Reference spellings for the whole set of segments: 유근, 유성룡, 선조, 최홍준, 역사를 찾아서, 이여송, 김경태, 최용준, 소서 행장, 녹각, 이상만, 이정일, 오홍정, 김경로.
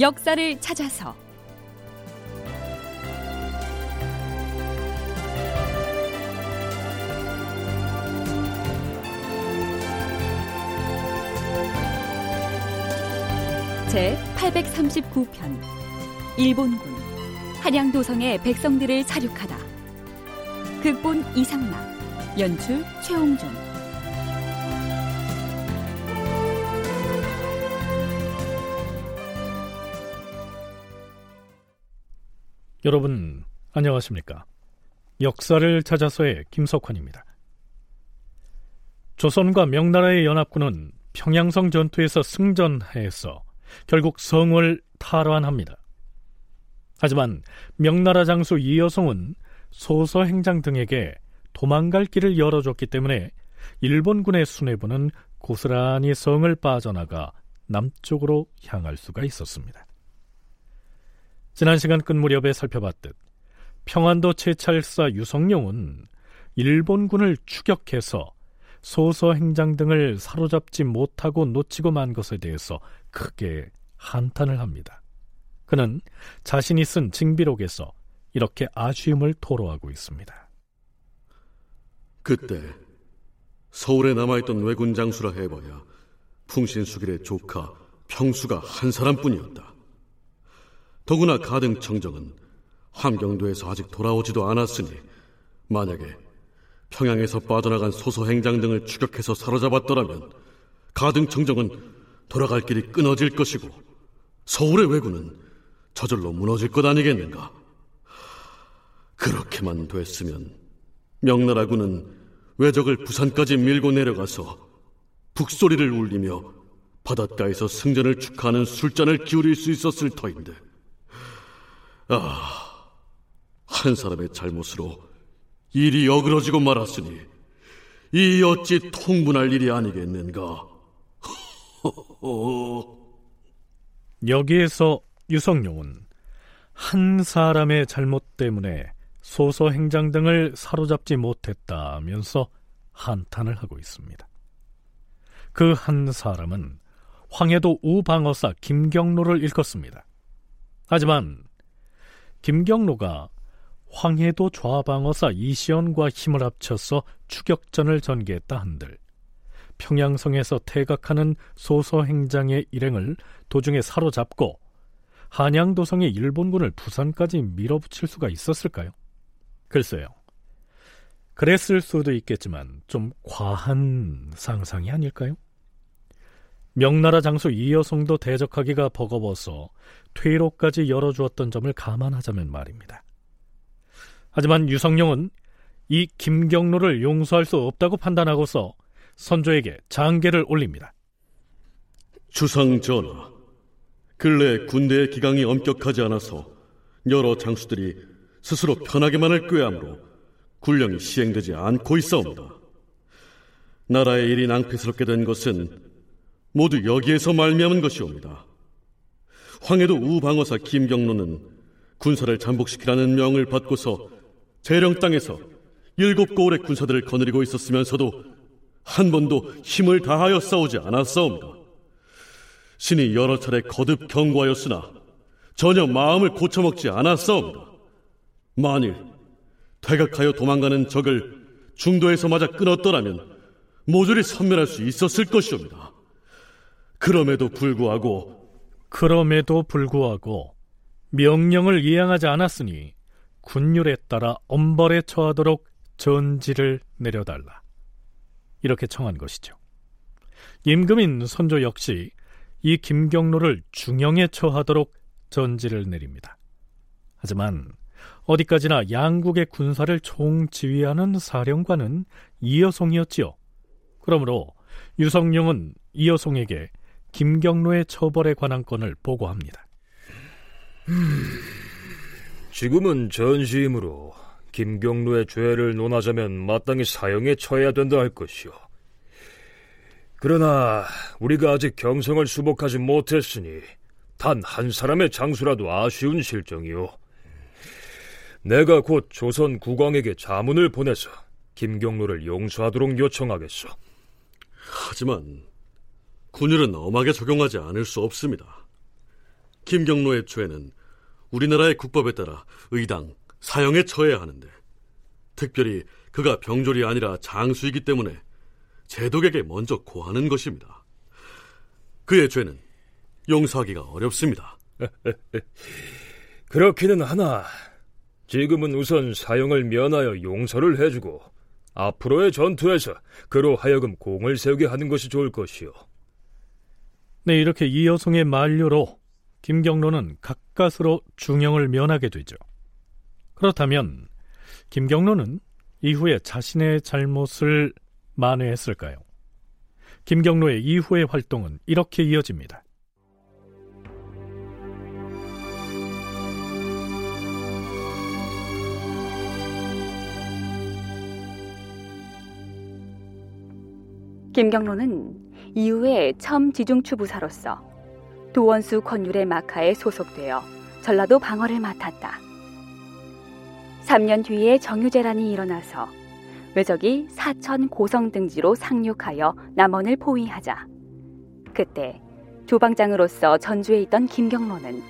역사를 찾아서 제839편 일본군 한양도성의 백성들을 사륙하다. 극본 이상만, 연출 최홍준. 여러분 안녕하십니까? 역사를 찾아서의 김석환입니다. 조선과 명나라의 연합군은 평양성 전투에서 승전하여서 결국 성을 탈환합니다. 하지만 명나라 장수 이여송은 소서 행장 등에게 도망갈 길을 열어줬기 때문에 일본군의 수뇌부는 고스란히 성을 빠져나가 남쪽으로 향할 수가 있었습니다. 지난 시간 끝 무렵에 살펴봤듯 평안도 제찰사 유성룡은 일본군을 추격해서 소서 행장 등을 사로잡지 못하고 놓치고 만 것에 대해서 크게 한탄을 합니다. 그는 자신이 쓴 징비록에서 이렇게 아쉬움을 토로하고 있습니다. 그때 서울에 남아있던 왜군 장수라 해봐야 풍신수길의 조카 평수가 한 사람뿐이었다. 더구나 가등청정은 함경도에서 아직 돌아오지도 않았으니 만약에 평양에서 빠져나간 소서 행장 등을 추격해서 사로잡았더라면 가등청정은 돌아갈 길이 끊어질 것이고 서울의 왜군은 저절로 무너질 것 아니겠는가. 그렇게만 됐으면 명나라군은 왜적을 부산까지 밀고 내려가서 북소리를 울리며 바닷가에서 승전을 축하하는 술잔을 기울일 수 있었을 터인데, 한 사람의 잘못으로 일이 어그러지고 말았으니 이 어찌 통분할 일이 아니겠는가. 여기에서 유성룡은 한 사람의 잘못 때문에 소서 행장 등을 사로잡지 못했다면서 한탄을 하고 있습니다. 그 한 사람은 황해도 우방어사 김경로를 일컫습니다. 하지만 김경로가 황해도 좌방어사 이시연과 힘을 합쳐서 추격전을 전개했다 한들 평양성에서 퇴각하는 소서 행장의 일행을 도중에 사로잡고 한양도성의 일본군을 부산까지 밀어붙일 수가 있었을까요? 글쎄요. 그랬을 수도 있겠지만 좀 과한 상상이 아닐까요? 명나라 장수 이여송도 대적하기가 버거워서 퇴로까지 열어주었던 점을 감안하자면 말입니다. 하지만 유성룡은 이 김경로를 용서할 수 없다고 판단하고서 선조에게 장계를 올립니다. 주상 전하, 근래 군대의 기강이 엄격하지 않아서 여러 장수들이 스스로 편하게만을 꾀함으로 군령이 시행되지 않고 있사옵니다. 나라의 일이 낭패스럽게 된 것은 모두 여기에서 말미암은 것이옵니다. 황해도 우방어사 김경로는 군사를 잠복시키라는 명을 받고서 재령 땅에서 7고을의 군사들을 거느리고 있었으면서도 한 번도 힘을 다하여 싸우지 않았사옵니다. 신이 여러 차례 거듭 경고하였으나 전혀 마음을 고쳐먹지 않았사옵니다. 만일 퇴각하여 도망가는 적을 중도에서 맞아 끊었더라면 모조리 섬멸할 수 있었을 것이옵니다. 그럼에도 불구하고 명령을 이행하지 않았으니 군율에 따라 엄벌에 처하도록 전지를 내려달라, 이렇게 청한 것이죠. 임금인 선조 역시 이 김경로를 중형에 처하도록 전지를 내립니다. 하지만 어디까지나 양국의 군사를 총지휘하는 사령관은 이여송이었지요. 그러므로 유성룡은 이여송에게 김경로의 처벌에 관한 건을 보고합니다. 지금은 전시임으로 김경로의 죄를 논하자면 마땅히 사형에 처해야 된다 할 것이오. 그러나 우리가 아직 경성을 수복하지 못했으니 단 한 사람의 장수라도 아쉬운 실정이오. 내가 곧 조선 국왕에게 자문을 보내서 김경로를 용서하도록 요청하겠소. 하지만 군율은 엄하게 적용하지 않을 수 없습니다. 김경로의 죄는 우리나라의 국법에 따라 의당 사형에 처해야 하는데 특별히 그가 병졸이 아니라 장수이기 때문에 제독에게 먼저 고하는 것입니다. 그의 죄는 용서하기가 어렵습니다. 그렇기는 하나 지금은 우선 사형을 면하여 용서를 해주고 앞으로의 전투에서 그로 하여금 공을 세우게 하는 것이 좋을 것이요. 네, 이렇게 이여송의 만료로 김경로는 가까스로 중형을 면하게 되죠. 그렇다면 김경로는 이후에 자신의 잘못을 만회했을까요? 김경로의 이후의 활동은 이렇게 이어집니다. 김경로는 이후에 첨지중추부사로서 도원수 권율의 마카에 소속되어 전라도 방어를 맡았다. 3년 뒤에 정유재란이 일어나서 왜적이 사천 고성 등지로 상륙하여 남원을 포위하자 그때 조방장으로서 전주에 있던 김경로는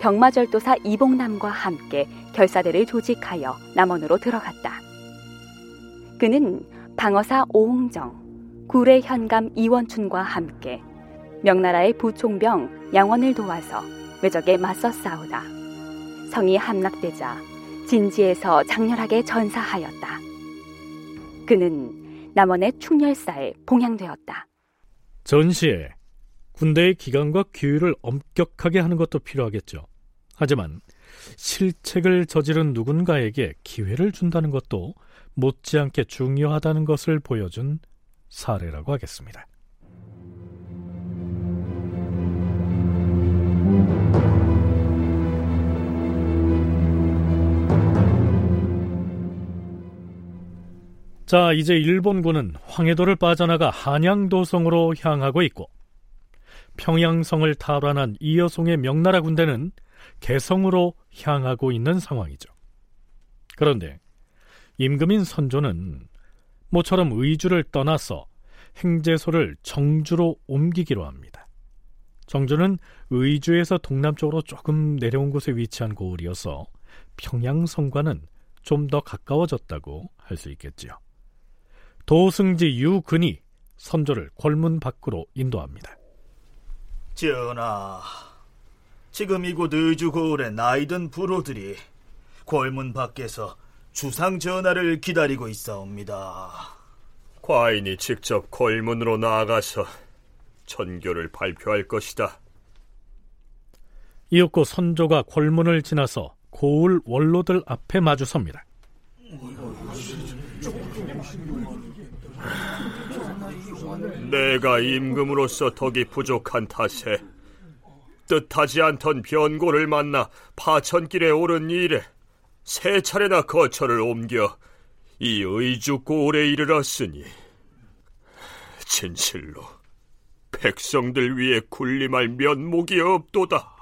병마절도사 이봉남과 함께 결사대를 조직하여 남원으로 들어갔다. 그는 방어사 오홍정, 구례 현감 이원춘과 함께 명나라의 부총병 양원을 도와서 왜적에 맞서 싸우다 성이 함락되자 진지에서 장렬하게 전사하였다. 그는 남원의 충렬사에 봉양되었다. 전시에 군대의 기강과 규율을 엄격하게 하는 것도 필요하겠죠. 하지만 실책을 저지른 누군가에게 기회를 준다는 것도 못지않게 중요하다는 것을 보여준 사례라고 하겠습니다. 자, 이제 일본군은 황해도를 빠져나가 한양도성으로 향하고 있고 평양성을 탈환한 이여송의 명나라 군대는 개성으로 향하고 있는 상황이죠. 그런데 임금인 선조는 모처럼 의주를 떠나서 행제소를 정주로 옮기기로 합니다. 정주는 의주에서 동남쪽으로 조금 내려온 곳에 위치한 고을이어서 평양성과는 좀 더 가까워졌다고 할 수 있겠지요. 도승지 유근이 선조를 골문 밖으로 인도합니다. 전하, 지금 이곳 의주고을의 나이든 부로들이 골문 밖에서 주상 전하를 기다리고 있사옵니다. 과인이 직접 골문으로 나아가서 전교를 발표할 것이다. 이윽고 선조가 골문을 지나서 고을 원로들 앞에 마주섭니다. 내가 임금으로서 덕이 부족한 탓에 뜻하지 않던 변고를 만나 파천길에 오른 이래 세 차례나 거처를 옮겨 이 의주 고을에 이르렀으니 진실로 백성들 위에 군림할 면목이 없도다.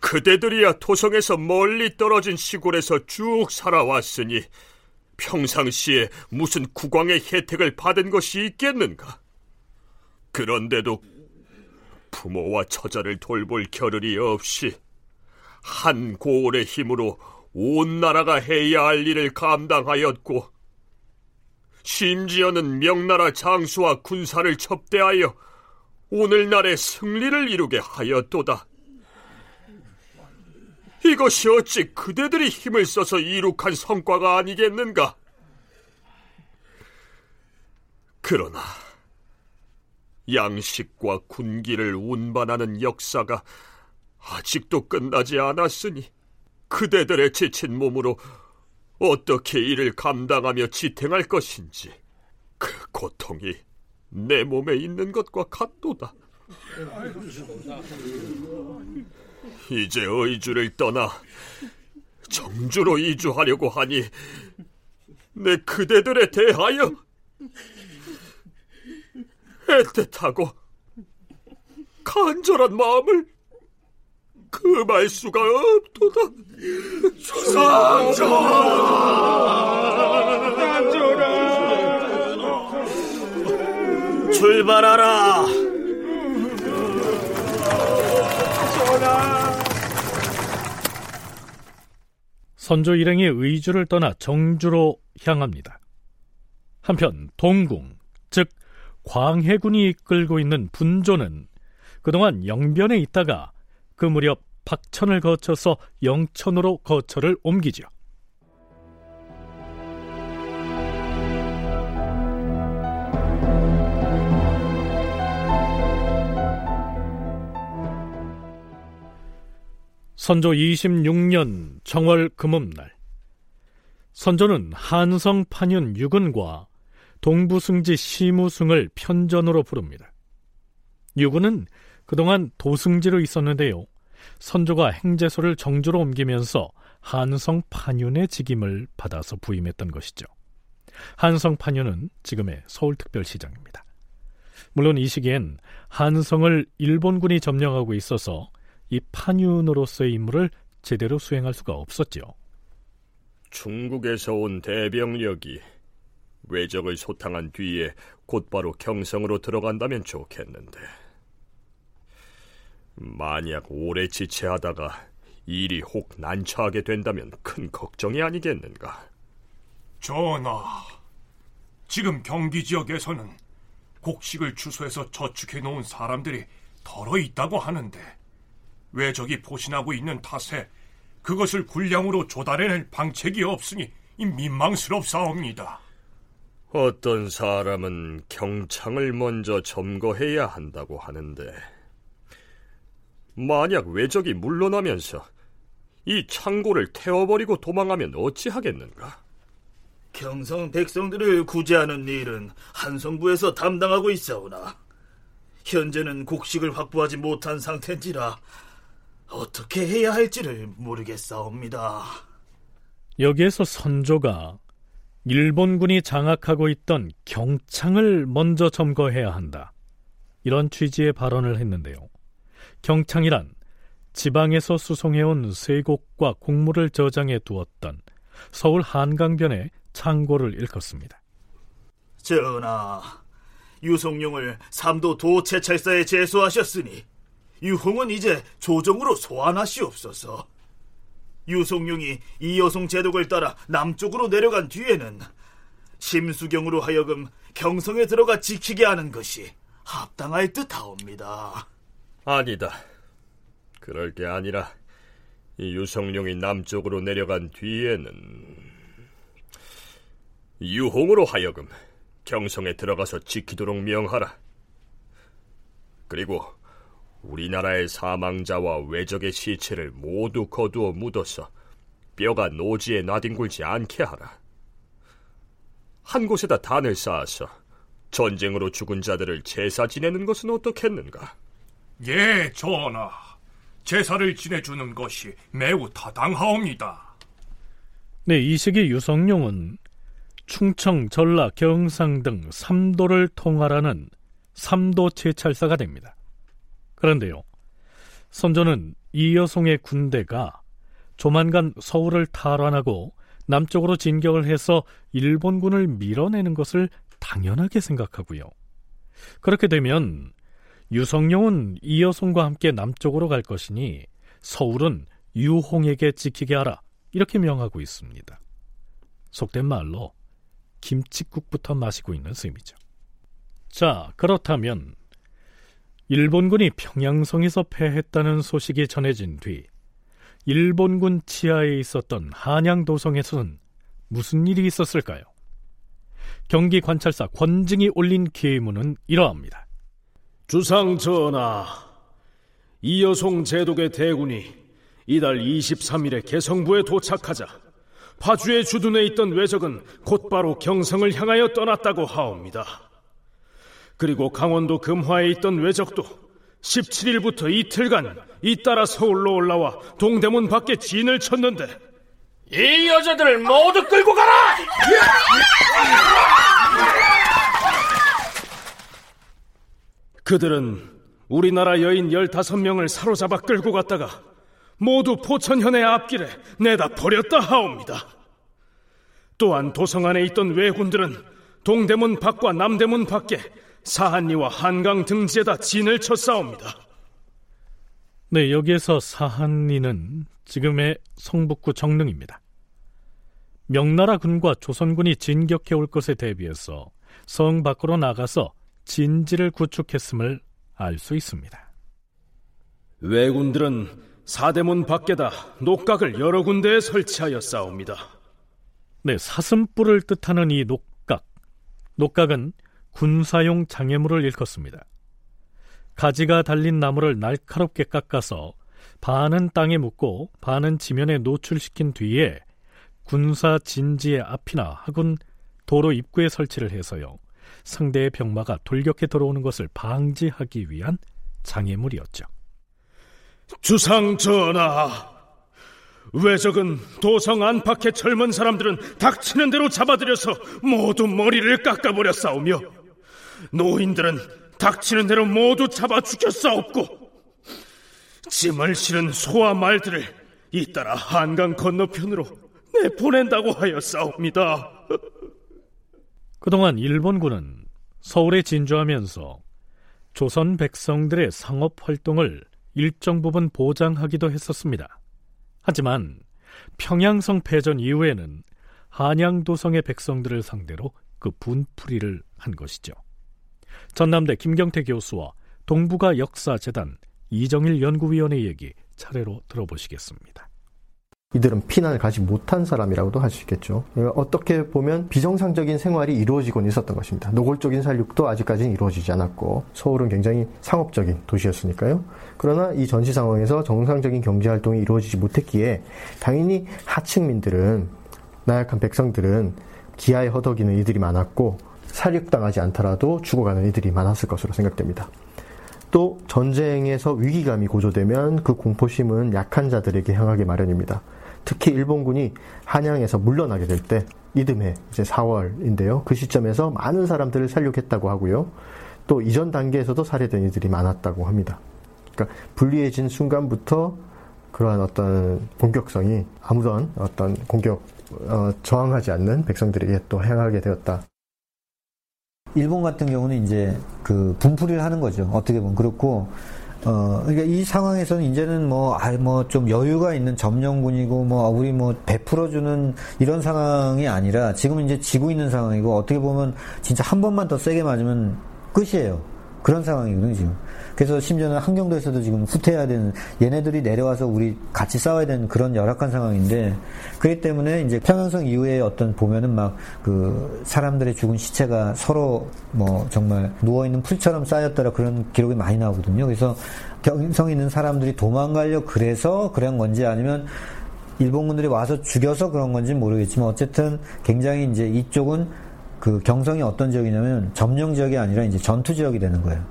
그대들이야 토성에서 멀리 떨어진 시골에서 쭉 살아왔으니 평상시에 무슨 국왕의 혜택을 받은 것이 있겠는가? 그런데도 부모와 처자를 돌볼 겨를이 없이 한 고을의 힘으로 온 나라가 해야 할 일을 감당하였고 심지어는 명나라 장수와 군사를 접대하여 오늘날의 승리를 이루게 하였도다. 이것이 어찌 그대들이 힘을 써서 이룩한 성과가 아니겠는가? 그러나 양식과 군기를 운반하는 역사가 아직도 끝나지 않았으니 그대들의 지친 몸으로 어떻게 이를 감당하며 지탱할 것인지 그 고통이 내 몸에 있는 것과 같도다. 이제 의주를 떠나 정주로 이주하려고 하니 내 그대들에 대하여 애틋하고 간절한 마음을 금할 수가 없도다. 출발하라. 선조 일행이 의주를 떠나 정주로 향합니다. 한편 동궁, 즉 광해군이 이끌고 있는 분조는 그동안 영변에 있다가 그 무렵 박천을 거쳐서 영천으로 거처를 옮기죠. 선조 26년 정월 금음날, 선조는 한성 판윤 유근과 동부승지 시무승을 편전으로 부릅니다. 유근은 그동안 도승지로 있었는데요, 선조가 행제소를 정주로 옮기면서 한성 판윤의 직임을 받아서 부임했던 것이죠. 한성 판윤은 지금의 서울특별시장입니다. 물론 이 시기엔 한성을 일본군이 점령하고 있어서 이 판윤으로서의 임무를 제대로 수행할 수가 없었죠. 중국에서 온 대병력이 외적을 소탕한 뒤에 곧바로 경성으로 들어간다면 좋겠는데, 만약 오래 지체하다가 일이 혹 난처하게 된다면 큰 걱정이 아니겠는가? 전하, 지금 경기 지역에서는 곡식을 추수해서 저축해놓은 사람들이 덜어 있다고 하는데, 외적이 포신하고 있는 탓에 그것을 군량으로 조달해낼 방책이 없으니 민망스럽사옵니다. 어떤 사람은 경창을 먼저 점거해야 한다고 하는데, 만약 외적이 물러나면서 이 창고를 태워버리고 도망하면 어찌하겠는가? 경성 백성들을 구제하는 일은 한성부에서 담당하고 있사오나 현재는 곡식을 확보하지 못한 상태인지라 어떻게 해야 할지를 모르겠사옵니다. 여기에서 선조가 일본군이 장악하고 있던 경창을 먼저 점거해야 한다, 이런 취지의 발언을 했는데요, 경창이란 지방에서 수송해온 쇠곡과 곡물을 저장해 두었던 서울 한강변의 창고를 일컫습니다. 전하, 유성룡을 삼도 도채찰사에 제소하셨으니 유홍은 이제 조정으로 소환하시옵소서. 유성룡이 이여송 제독을 따라 남쪽으로 내려간 뒤에는 심수경으로 하여금 경성에 들어가 지키게 하는 것이 합당할 듯하옵니다. 아니다. 그럴 게 아니라 이 유성룡이 남쪽으로 내려간 뒤에는 유홍으로 하여금 경성에 들어가서 지키도록 명하라. 그리고 우리나라의 사망자와 외적의 시체를 모두 거두어 묻어서 뼈가 노지에 나뒹굴지 않게 하라. 한 곳에다 단을 쌓아서 전쟁으로 죽은 자들을 제사 지내는 것은 어떻겠는가? 예, 전하. 제사를 지내주는 것이 매우 타당하옵니다. 네, 이 시기 유성룡은 충청, 전라, 경상 등 3도를 통할하는 삼도채찰사가 됩니다. 그런데요, 선조는 이여송의 군대가 조만간 서울을 탈환하고 남쪽으로 진격을 해서 일본군을 밀어내는 것을 당연하게 생각하고요, 그렇게 되면 유성룡은 이여송과 함께 남쪽으로 갈 것이니 서울은 유홍에게 지키게 하라, 이렇게 명하고 있습니다. 속된 말로 김칫국부터 마시고 있는 셈이죠. 자, 그렇다면 일본군이 평양성에서 패했다는 소식이 전해진 뒤 일본군 치하에 있었던 한양도성에서는 무슨 일이 있었을까요? 경기관찰사 권징이 올린 계문은 이러합니다. 주상 전하, 이여송 제독의 대군이 이달 23일에 개성부에 도착하자 파주에 주둔해 있던 외적은 곧바로 경성을 향하여 떠났다고 하옵니다. 그리고 강원도 금화에 있던 외적도 17일부터 이틀간 잇따라 서울로 올라와 동대문 밖에 진을 쳤는데, 이 여자들을 모두 끌고 가라! 그들은 우리나라 여인 15명을 사로잡아 끌고 갔다가 모두 포천현의 앞길에 내다 버렸다 하옵니다. 또한 도성 안에 있던 왜군들은 동대문 밖과 남대문 밖에 사한리와 한강 등지에다 진을 쳤사옵니다. 네, 여기에서 사한리는 지금의 성북구 정릉입니다. 명나라 군과 조선군이 진격해올 것에 대비해서 성 밖으로 나가서 진지를 구축했음을 알 수 있습니다. 왜군들은 사대문 밖에다 녹각을 여러 군데에 설치하여 싸웁니다. 네, 사슴뿔을 뜻하는 이 녹각. 녹각은 군사용 장애물을 일컫습니다. 가지가 달린 나무를 날카롭게 깎아서 반은 땅에 묻고 반은 지면에 노출시킨 뒤에 군사 진지의 앞이나 하군 도로 입구에 설치를 해서요, 상대의 병마가 돌격해 들어오는 것을 방지하기 위한 장애물이었죠. 주상 전하, 왜적은 도성 안팎의 젊은 사람들은 닥치는 대로 잡아들여서 모두 머리를 깎아버려 싸우며, 노인들은 닥치는 대로 모두 잡아 죽여 싸웠고, 짐을 실은 소와 말들을 잇따라 한강 건너편으로 내보낸다고 하여 싸웁니다. 그동안 일본군은 서울에 진주하면서 조선 백성들의 상업활동을 일정 부분 보장하기도 했었습니다. 하지만 평양성 패전 이후에는 한양도성의 백성들을 상대로 그 분풀이를 한 것이죠. 전남대 김경태 교수와 동북아 역사재단 이정일 연구위원의 얘기 차례로 들어보시겠습니다. 이들은 피난을 가지 못한 사람이라고도 할 수 있겠죠. 어떻게 보면 비정상적인 생활이 이루어지곤 있었던 것입니다. 노골적인 살육도 아직까지는 이루어지지 않았고, 서울은 굉장히 상업적인 도시였으니까요. 그러나 이 전시 상황에서 정상적인 경제활동이 이루어지지 못했기에 당연히 하층민들은, 나약한 백성들은 기아에 허덕이는 이들이 많았고, 살육당하지 않더라도 죽어가는 이들이 많았을 것으로 생각됩니다. 또 전쟁에서 위기감이 고조되면 그 공포심은 약한 자들에게 향하게 마련입니다. 특히 일본군이 한양에서 물러나게 될 때, 이듬해 이제 4월인데요. 그 시점에서 많은 사람들을 살육했다고 하고요. 또 이전 단계에서도 살해된 이들이 많았다고 합니다. 그러니까 불리해진 순간부터 그러한 어떤 공격성이 아무런 어떤 공격 저항하지 않는 백성들에게 또 향하게 되었다. 일본 같은 경우는 이제 그 분풀이를 하는 거죠. 어떻게 보면 그렇고, 그러니까 이 상황에서는 이제는 좀 여유가 있는 점령군이고, 우리 베풀어주는 이런 상황이 아니라 지금 이제 지고 있는 상황이고, 어떻게 보면 진짜 한 번만 더 세게 맞으면 끝이에요. 그런 상황이거든요, 지금. 그래서 심지어는 한경도에서도 지금 후퇴해야 되는, 얘네들이 내려와서 우리 같이 싸워야 되는 그런 열악한 상황인데, 그렇기 때문에 이제 평양성 이후에 어떤 보면은 막 그 사람들의 죽은 시체가 서로 정말 누워있는 풀처럼 쌓였더라, 그런 기록이 많이 나오거든요. 그래서 경성 있는 사람들이 도망가려 그래서 그런 건지, 아니면 일본군들이 와서 죽여서 그런 건지 모르겠지만, 어쨌든 굉장히 이제 이쪽은 그 경성이 어떤 지역이냐면 점령 지역이 아니라 이제 전투 지역이 되는 거예요.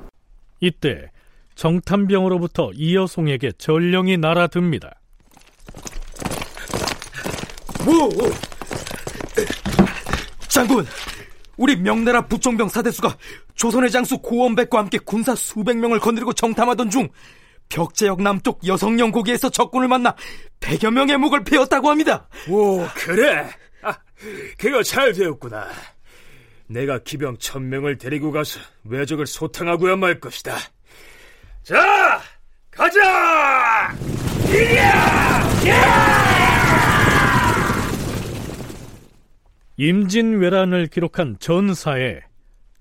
이때 정탐병으로부터 이여송에게 전령이 날아듭니다. 오! 장군, 우리 명나라 부총병 사대수가 조선의 장수 고원백과 함께 군사 수백 명을 거느리고 정탐하던 중 벽제역 남쪽 여성령 고개에서 적군을 만나 100여 명의 목을 베었다고 합니다. 오, 그래? 그거 잘 되었구나. 내가 기병 1000명을 데리고 가서 왜적을 소탕하고야 말 것이다. 자, 가자! 이리야! 야! 임진왜란을 기록한 전사에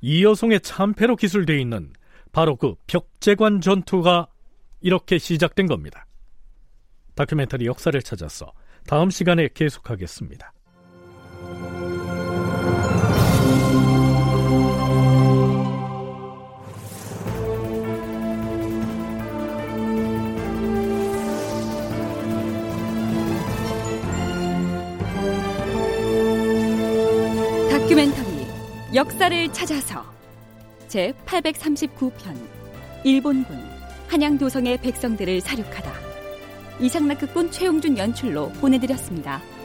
이여송의 참패로 기술되어 있는 바로 그 벽제관 전투가 이렇게 시작된 겁니다. 다큐멘터리 역사를 찾아서 다음 시간에 계속하겠습니다. 다큐멘터리 역사를 찾아서 제839편 일본군 한양도성의 백성들을 살육하다, 이상락극본 최용준 연출로 보내드렸습니다.